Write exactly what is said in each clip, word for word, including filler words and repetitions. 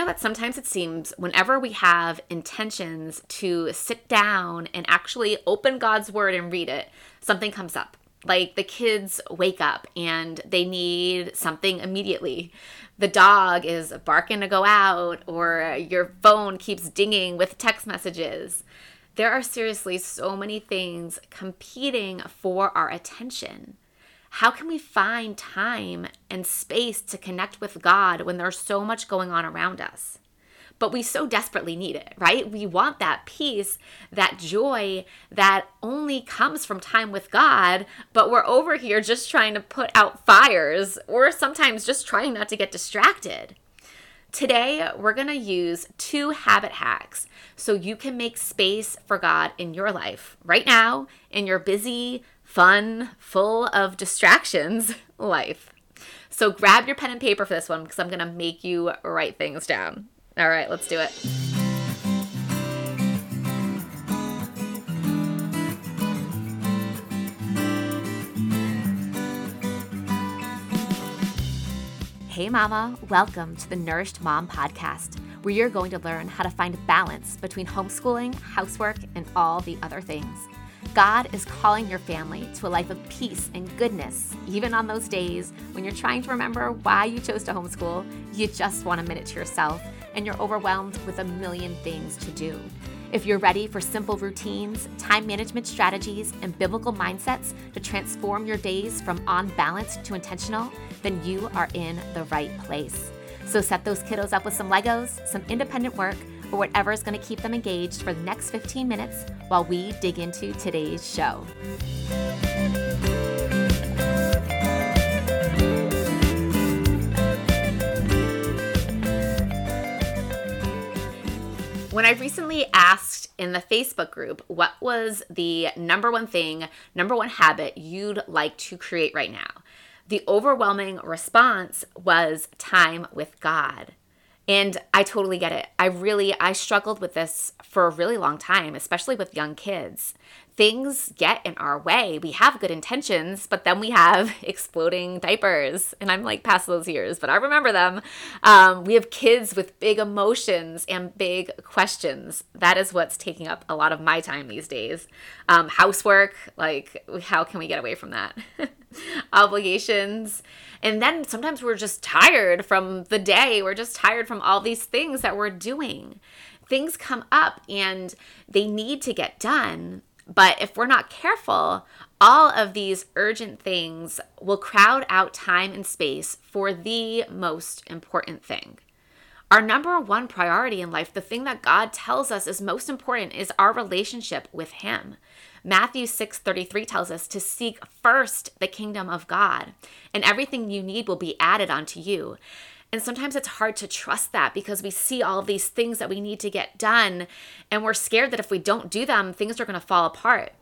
know that sometimes it seems whenever we have intentions to sit down and actually open God's Word and read it, something comes up. Like the kids wake up and they need something immediately. The dog is barking to go out, or your phone keeps dinging with text messages. There are seriously so many things competing for our attention. How can we find time and space to connect with God when there's so much going on around us? But we so desperately need it, right? We want that peace, that joy that only comes from time with God, but we're over here just trying to put out fires, or sometimes just trying not to get distracted. Today, we're going to use two habit hacks so you can make space for God in your life right now, in your busy, fun, full of distractions life. So grab your pen and paper for this one, because I'm going to make you write things down. All right, let's do it. Hey mama, welcome to the Nourished Mom podcast, where you're going to learn how to find a balance between homeschooling, housework, and all the other things. God is calling your family to a life of peace and goodness, even on those days when you're trying to remember why you chose to homeschool, you just want a minute to yourself, and you're overwhelmed with a million things to do. If you're ready for simple routines, time management strategies, and biblical mindsets to transform your days from unbalanced to intentional, then you are in the right place. So set those kiddos up with some Legos, some independent work, or whatever is going to keep them engaged for the next fifteen minutes while we dig into today's show. When I recently asked in the Facebook group what was the number one thing, number one habit you'd like to create right now, the overwhelming response was time with God. And I totally get it. I really, I struggled with this for a really long time, especially with young kids. Things get in our way. We have good intentions, but then we have exploding diapers. And I'm like past those years, but I remember them. Um, we have kids with big emotions and big questions. That is what's taking up a lot of my time these days. Um, housework, like how can we get away from that? Obligations. And then sometimes we're just tired from the day. We're just tired from all these things that we're doing. Things come up and they need to get done. But if we're not careful, all of these urgent things will crowd out time and space for the most important thing. Our number one priority in life, the thing that God tells us is most important, is our relationship with Him. Matthew six thirty-three tells us to seek first the kingdom of God, and everything you need will be added onto you. And sometimes it's hard to trust that because we see all these things that we need to get done, and we're scared that if we don't do them, things are going to fall apart.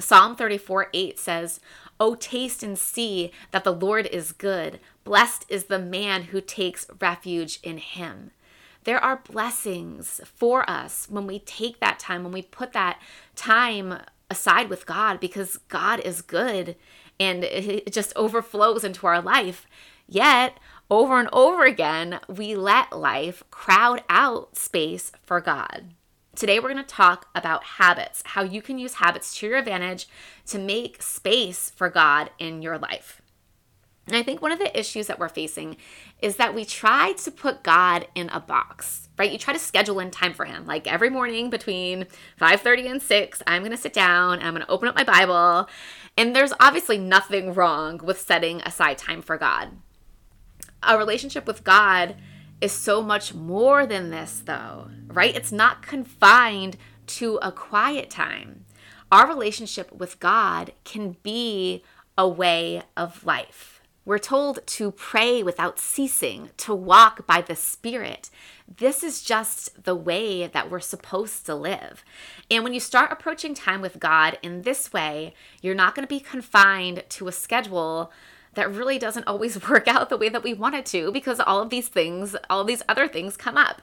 Psalm thirty-four eight says, "Oh, taste and see that the Lord is good. Blessed is the man who takes refuge in Him." There are blessings for us when we take that time, when we put that time aside with God, because God is good and it just overflows into our life. Yet, over and over again, we let life crowd out space for God. Today, we're going to talk about habits, how you can use habits to your advantage to make space for God in your life. And I think one of the issues that we're facing is that we try to put God in a box, right? You try to schedule in time for Him. Like every morning between five thirty and six, I'm going to sit down and I'm going to open up my Bible. And there's obviously nothing wrong with setting aside time for God. Our relationship with God is so much more than this, though, right? It's not confined to a quiet time. Our relationship with God can be a way of life. We're told to pray without ceasing, to walk by the Spirit. This is just the way that we're supposed to live. And when you start approaching time with God in this way, you're not going to be confined to a schedule that really doesn't always work out the way that we want it to, because all of these things, all these other things come up.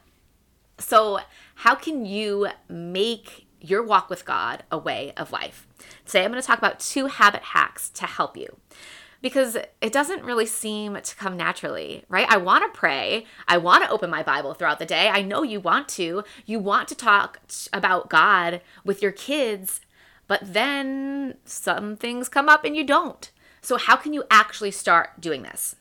So how can you make your walk with God a way of life? Today I'm going to talk about two habit hacks to help you. because it doesn't really seem to come naturally, right? I want to pray. I want to open my Bible throughout the day. I know you want to. You want to talk about God with your kids, but then some things come up and you don't. So how can you actually start doing this?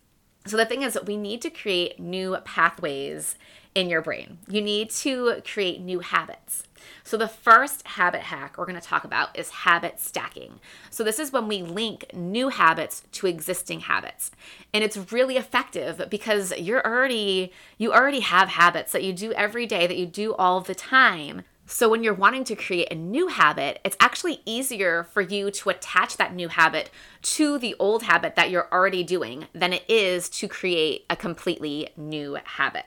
So the thing is, we need to create new pathways in your brain. You need to create new habits. So the first habit hack we're going to talk about is habit stacking. So this is when we link new habits to existing habits. And it's really effective because you're already, you already have habits that you do every day, that you do all the time. So when you're wanting to create a new habit, it's actually easier for you to attach that new habit to the old habit that you're already doing than it is to create a completely new habit.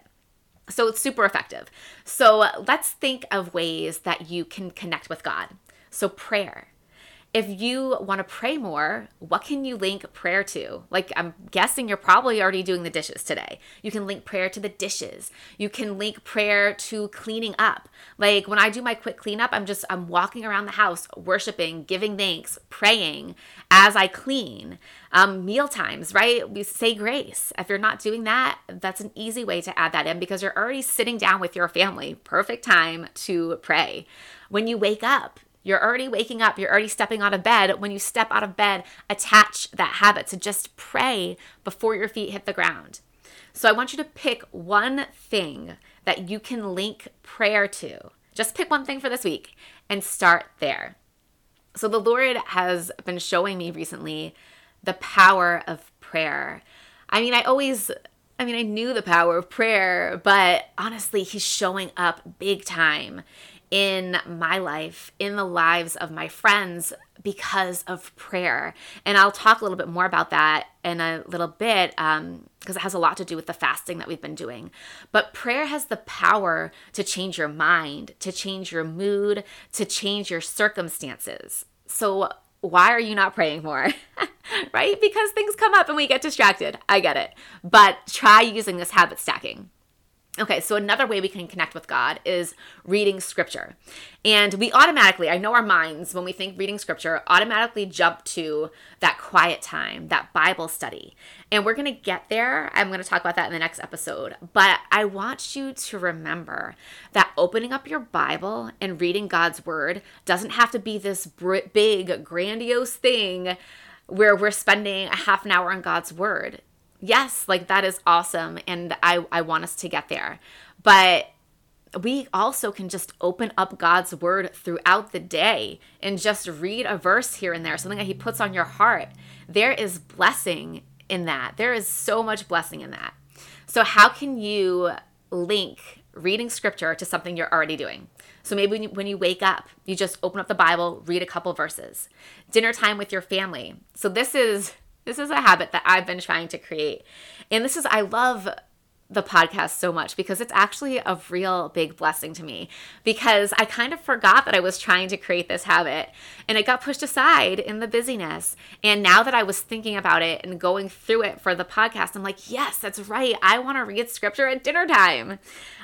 So it's super effective. So let's think of ways that you can connect with God. So prayer. If you want to pray more, what can you link prayer to? Like, I'm guessing you're probably already doing the dishes today. You can link prayer to the dishes. You can link prayer to cleaning up. Like, when I do my quick cleanup, I'm just, I'm walking around the house, worshiping, giving thanks, praying as I clean. Um, meal times, right? We say grace. If you're not doing that, that's an easy way to add that in because you're already sitting down with your family. Perfect time to pray. When you wake up, you're already waking up. You're already stepping out of bed. When you step out of bed, attach that habit to just pray before your feet hit the ground. So I want you to pick one thing that you can link prayer to. Just pick one thing for this week and start there. So the Lord has been showing me recently the power of prayer. I mean, I always... I mean, I knew the power of prayer, but honestly, he's showing up big time in my life, in the lives of my friends because of prayer. And I'll talk a little bit more about that in a little bit um, because it has a lot to do with the fasting that we've been doing. But prayer has the power to change your mind, to change your mood, to change your circumstances. So why are you not praying more? Right? Because things come up and we get distracted. I get it. But try using this habit stacking. Okay, so another way we can connect with God is reading scripture. And we automatically, I know our minds, when we think reading scripture, automatically jump to that quiet time, that Bible study. And we're going to get there. I'm going to talk about that in the next episode. But I want you to remember that opening up your Bible and reading God's word doesn't have to be this big, grandiose thing where we're spending a half an hour on God's word. Yes, like that is awesome, and I, I want us to get there. But we also can just open up God's word throughout the day and just read a verse here and there, something that he puts on your heart. There is blessing in that. There is so much blessing in that. So how can you link reading scripture to something you're already doing? So maybe when you, when you wake up, you just open up the Bible, read a couple verses. Dinner time with your family. So this is... This is a habit that I've been trying to create. And this is, I love the podcast so much because it's actually a real big blessing to me because I kind of forgot that I was trying to create this habit and it got pushed aside in the busyness. And now that I was thinking about it and going through it for the podcast, I'm like, yes, that's right. I want to read scripture at dinner time.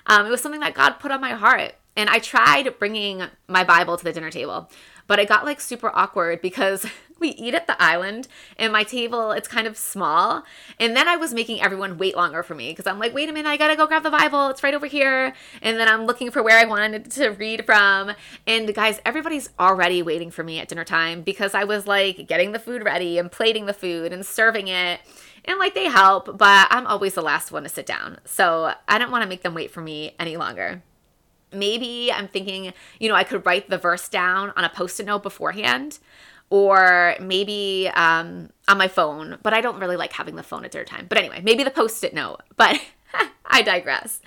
Um, it was something that God put on my heart. And I tried bringing my Bible to the dinner table, but it got like super awkward because we eat at the island and my table, it's kind of small. And then I was making everyone wait longer for me because I'm like, wait a minute, I got to go grab the Bible. It's right over here. And then I'm looking for where I wanted to read from. And guys, everybody's already waiting for me at dinner time because I was like getting the food ready and plating the food and serving it. And like they help, but I'm always the last one to sit down. So I don't want to make them wait for me any longer. Maybe I'm thinking, you know, I could write the verse down on a Post-it note beforehand or maybe um, on my phone, but I don't really like having the phone at dinner time. But anyway, maybe the Post-it note, but I digress.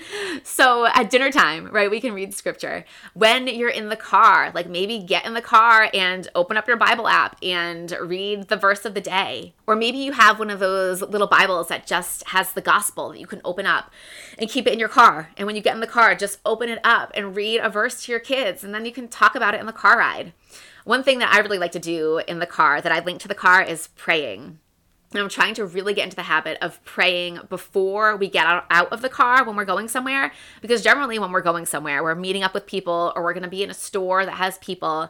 So at dinner time, right, we can read scripture. When you're in the car, like maybe get in the car and open up your Bible app and read the verse of the day. Or maybe you have one of those little Bibles that just has the gospel that you can open up and keep it in your car. And when you get in the car, just open it up and read a verse to your kids. And then you can talk about it in the car ride. One thing that I really like to do in the car that I link to the car is praying. And I'm trying to really get into the habit of praying before we get out, out of the car when we're going somewhere. Because generally when we're going somewhere, we're meeting up with people or we're going to be in a store that has people.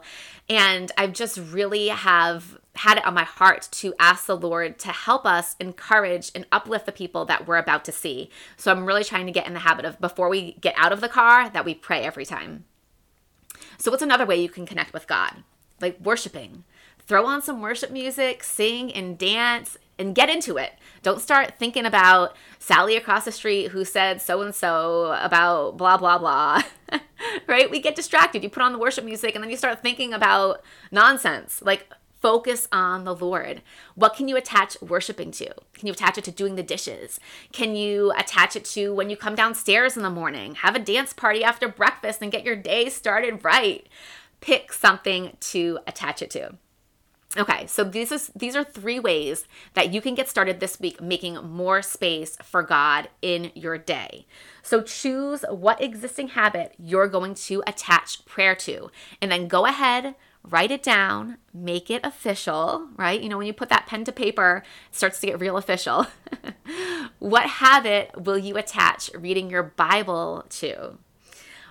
And I just really have had it on my heart to ask the Lord to help us encourage and uplift the people that we're about to see. So I'm really trying to get in the habit of, before we get out of the car, that we pray every time. So what's another way you can connect with God? Like worshiping. Throw on some worship music, sing and dance, and get into it. Don't start thinking about Sally across the street who said so-and-so about blah, blah, blah. Right? We get distracted. You put on the worship music and then you start thinking about nonsense. Like, focus on the Lord. What can you attach worshiping to? Can you attach it to doing the dishes? Can you attach it to when you come downstairs in the morning? Have a dance party after breakfast and get your day started right. Pick something to attach it to. Okay, so these is these are three ways that you can get started this week making more space for God in your day. So choose what existing habit you're going to attach prayer to, and then go ahead, write it down, make it official, right? You know, when you put that pen to paper, it starts to get real official. What habit will you attach reading your Bible to?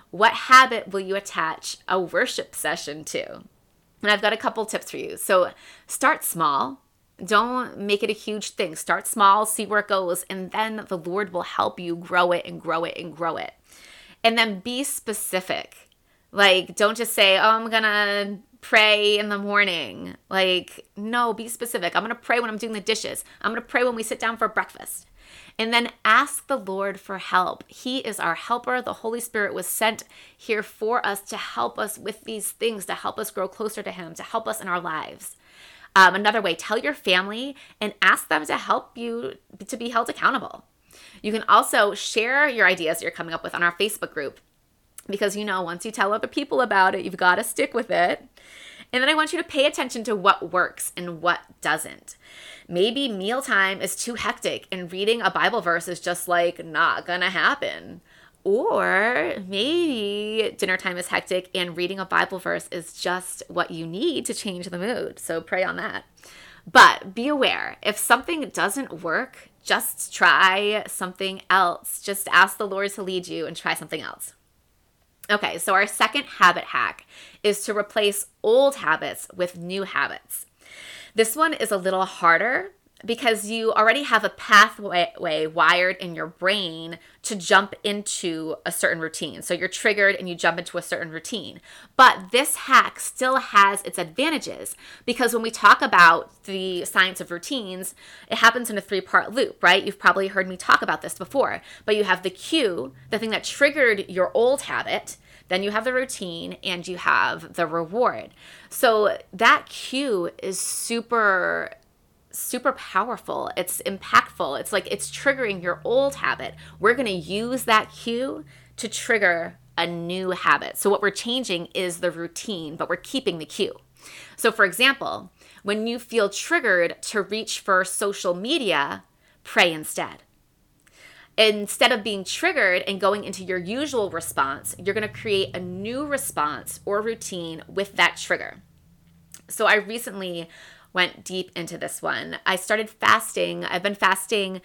What habit will you attach a worship session to? And I've got a couple tips for you. So start small. Don't make it a huge thing. Start small, see where it goes, and then the Lord will help you grow it and grow it and grow it. And then be specific. Like, don't just say, oh, I'm going to pray in the morning. Like, no, be specific. I'm going to pray when I'm doing the dishes. I'm going to pray when we sit down for breakfast. And then ask the Lord for help. He is our helper. The Holy Spirit was sent here for us to help us with these things, to help us grow closer to Him, to help us in our lives. Um, another way, tell your family and ask them to help you to be held accountable. You can also share your ideas that you're coming up with on our Facebook group, because, you know, once you tell other people about it, you've got to stick with it. And then I want you to pay attention to what works and what doesn't. Maybe mealtime is too hectic and reading a Bible verse is just like not gonna happen. Or maybe dinner time is hectic and reading a Bible verse is just what you need to change the mood. So pray on that. But be aware, if something doesn't work, just try something else. Just ask the Lord to lead you and try something else. Okay, so our second habit hack is to replace old habits with new habits. This one is a little harder because you already have a pathway wired in your brain to jump into a certain routine. So you're triggered and you jump into a certain routine. But this hack still has its advantages, because when we talk about the science of routines, it happens in a three-part loop, right? You've probably heard me talk about this before, but you have the cue, the thing that triggered your old habit, then you have the routine, and you have the reward. So that cue is super super powerful. It's impactful. It's like it's triggering your old habit. We're going to use that cue to trigger a new habit. So what we're changing is the routine, but we're keeping the cue. So for example, when you feel triggered to reach for social media, pray instead. Instead of being triggered and going into your usual response, you're going to create a new response or routine with that trigger. So I recently went deep into this one. I started fasting. I've been fasting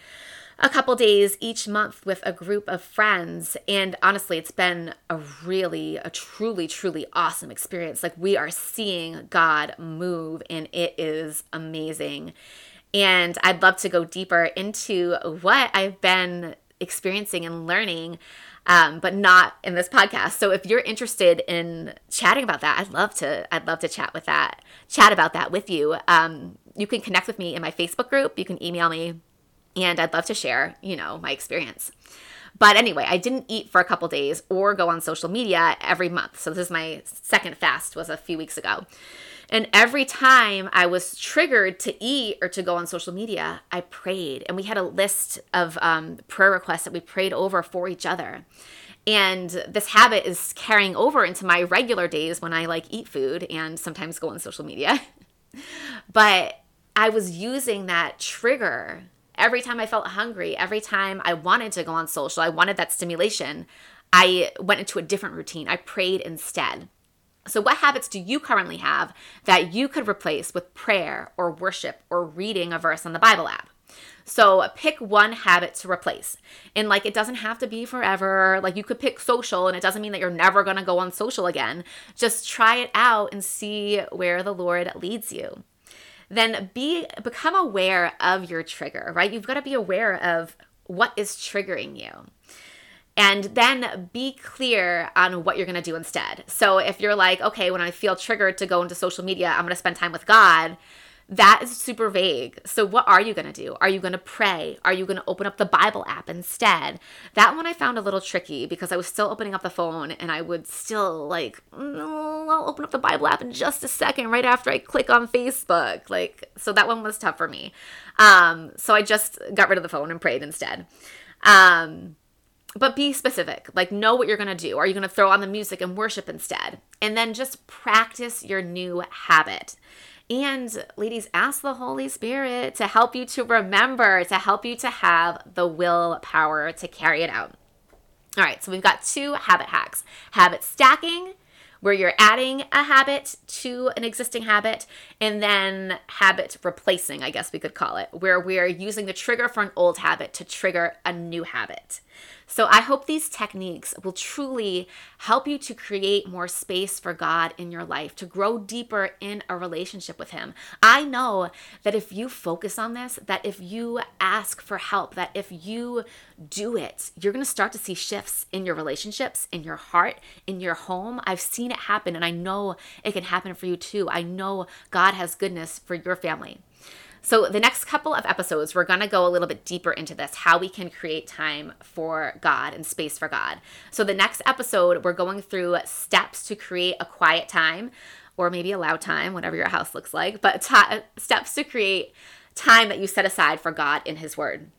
a couple days each month with a group of friends. And honestly, it's been a really, a truly, truly awesome experience. Like, we are seeing God move, and it is amazing. And I'd love to go deeper into what I've been experiencing and learning, um, but not in this podcast. So if you're interested in chatting about that, I'd love to. I'd love to chat with that. Chat about that with you. Um, you can connect with me in my Facebook group. You can email me, and I'd love to share, you know, my experience. But anyway, I didn't eat for a couple days or go on social media every month. So this is my second fast. Was a few weeks ago. And every time I was triggered to eat or to go on social media, I prayed. And we had a list of um, prayer requests that we prayed over for each other. And this habit is carrying over into my regular days when I like eat food and sometimes go on social media. But I was using that trigger every time I felt hungry, every time I wanted to go on social, I wanted that stimulation. I went into a different routine. I prayed instead. So what habits do you currently have that you could replace with prayer or worship or reading a verse on the Bible app? So pick one habit to replace. And like, it doesn't have to be forever. Like, you could pick social, and it doesn't mean that you're never going to go on social again. Just try it out and see where the Lord leads you. then be become aware of your trigger, right? You've got to be aware of what is triggering you. And then be clear on what you're going to do instead. So if you're like, okay, when I feel triggered to go into social media, I'm going to spend time with God, that is super vague. So what are you going to do? Are you going to pray? Are you going to open up the Bible app instead? That one I found a little tricky because I was still opening up the phone and I would still like, no, I'll open up the Bible app in just a second right after I click on Facebook. Like, so that one was tough for me. Um, so I just got rid of the phone and prayed instead. Um But be specific, like know what you're going to do. Are you going to throw on the music and worship instead? And then just practice your new habit. And ladies, ask the Holy Spirit to help you to remember, to help you to have the willpower to carry it out. All right, so we've got two habit hacks. Habit stacking, where you're adding a habit to an existing habit, and then habit replacing, I guess we could call it, where we're using the trigger for an old habit to trigger a new habit. So I hope these techniques will truly help you to create more space for God in your life, to grow deeper in a relationship with Him. I know that if you focus on this, that if you ask for help, that if you do it, you're going to start to see shifts in your relationships, in your heart, in your home. I've seen it happen, and I know it can happen for you too. I know God has goodness for your family. So the next couple of episodes, we're going to go a little bit deeper into this, how we can create time for God and space for God. So the next episode, we're going through steps to create a quiet time, or maybe a loud time, whatever your house looks like, but t- steps to create time that you set aside for God in His Word.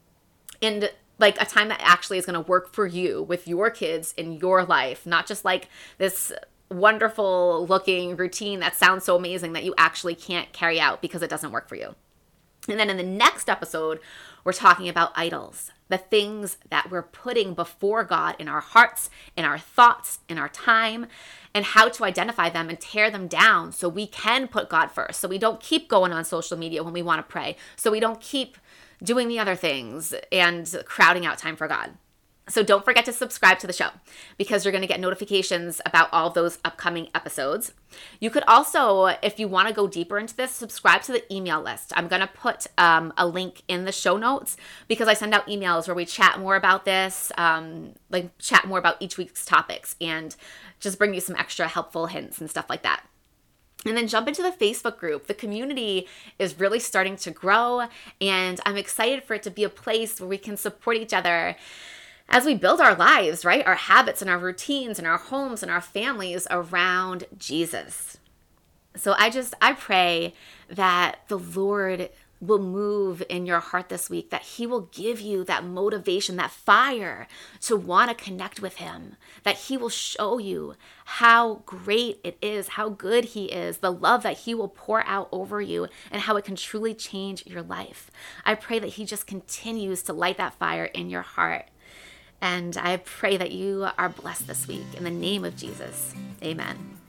And like a time that actually is going to work for you with your kids in your life, not just like this wonderful looking routine that sounds so amazing that you actually can't carry out because it doesn't work for you. And then in the next episode, we're talking about idols, the things that we're putting before God in our hearts, in our thoughts, in our time, and how to identify them and tear them down so we can put God first, so we don't keep going on social media when we want to pray, so we don't keep doing the other things and crowding out time for God. So don't forget to subscribe to the show because you're going to get notifications about all those upcoming episodes. You could also, if you want to go deeper into this, subscribe to the email list. I'm going to put um, a link in the show notes because I send out emails where we chat more about this, um, like chat more about each week's topics and just bring you some extra helpful hints and stuff like that. And then jump into the Facebook group. The community is really starting to grow and I'm excited for it to be a place where we can support each other as we build our lives, right? Our habits and our routines and our homes and our families around Jesus. So I just, I pray that the Lord will move in your heart this week, that He will give you that motivation, that fire to want to connect with Him, that He will show you how great it is, how good He is, the love that He will pour out over you, and how it can truly change your life. I pray that He just continues to light that fire in your heart. And I pray that you are blessed this week. In the name of Jesus, amen.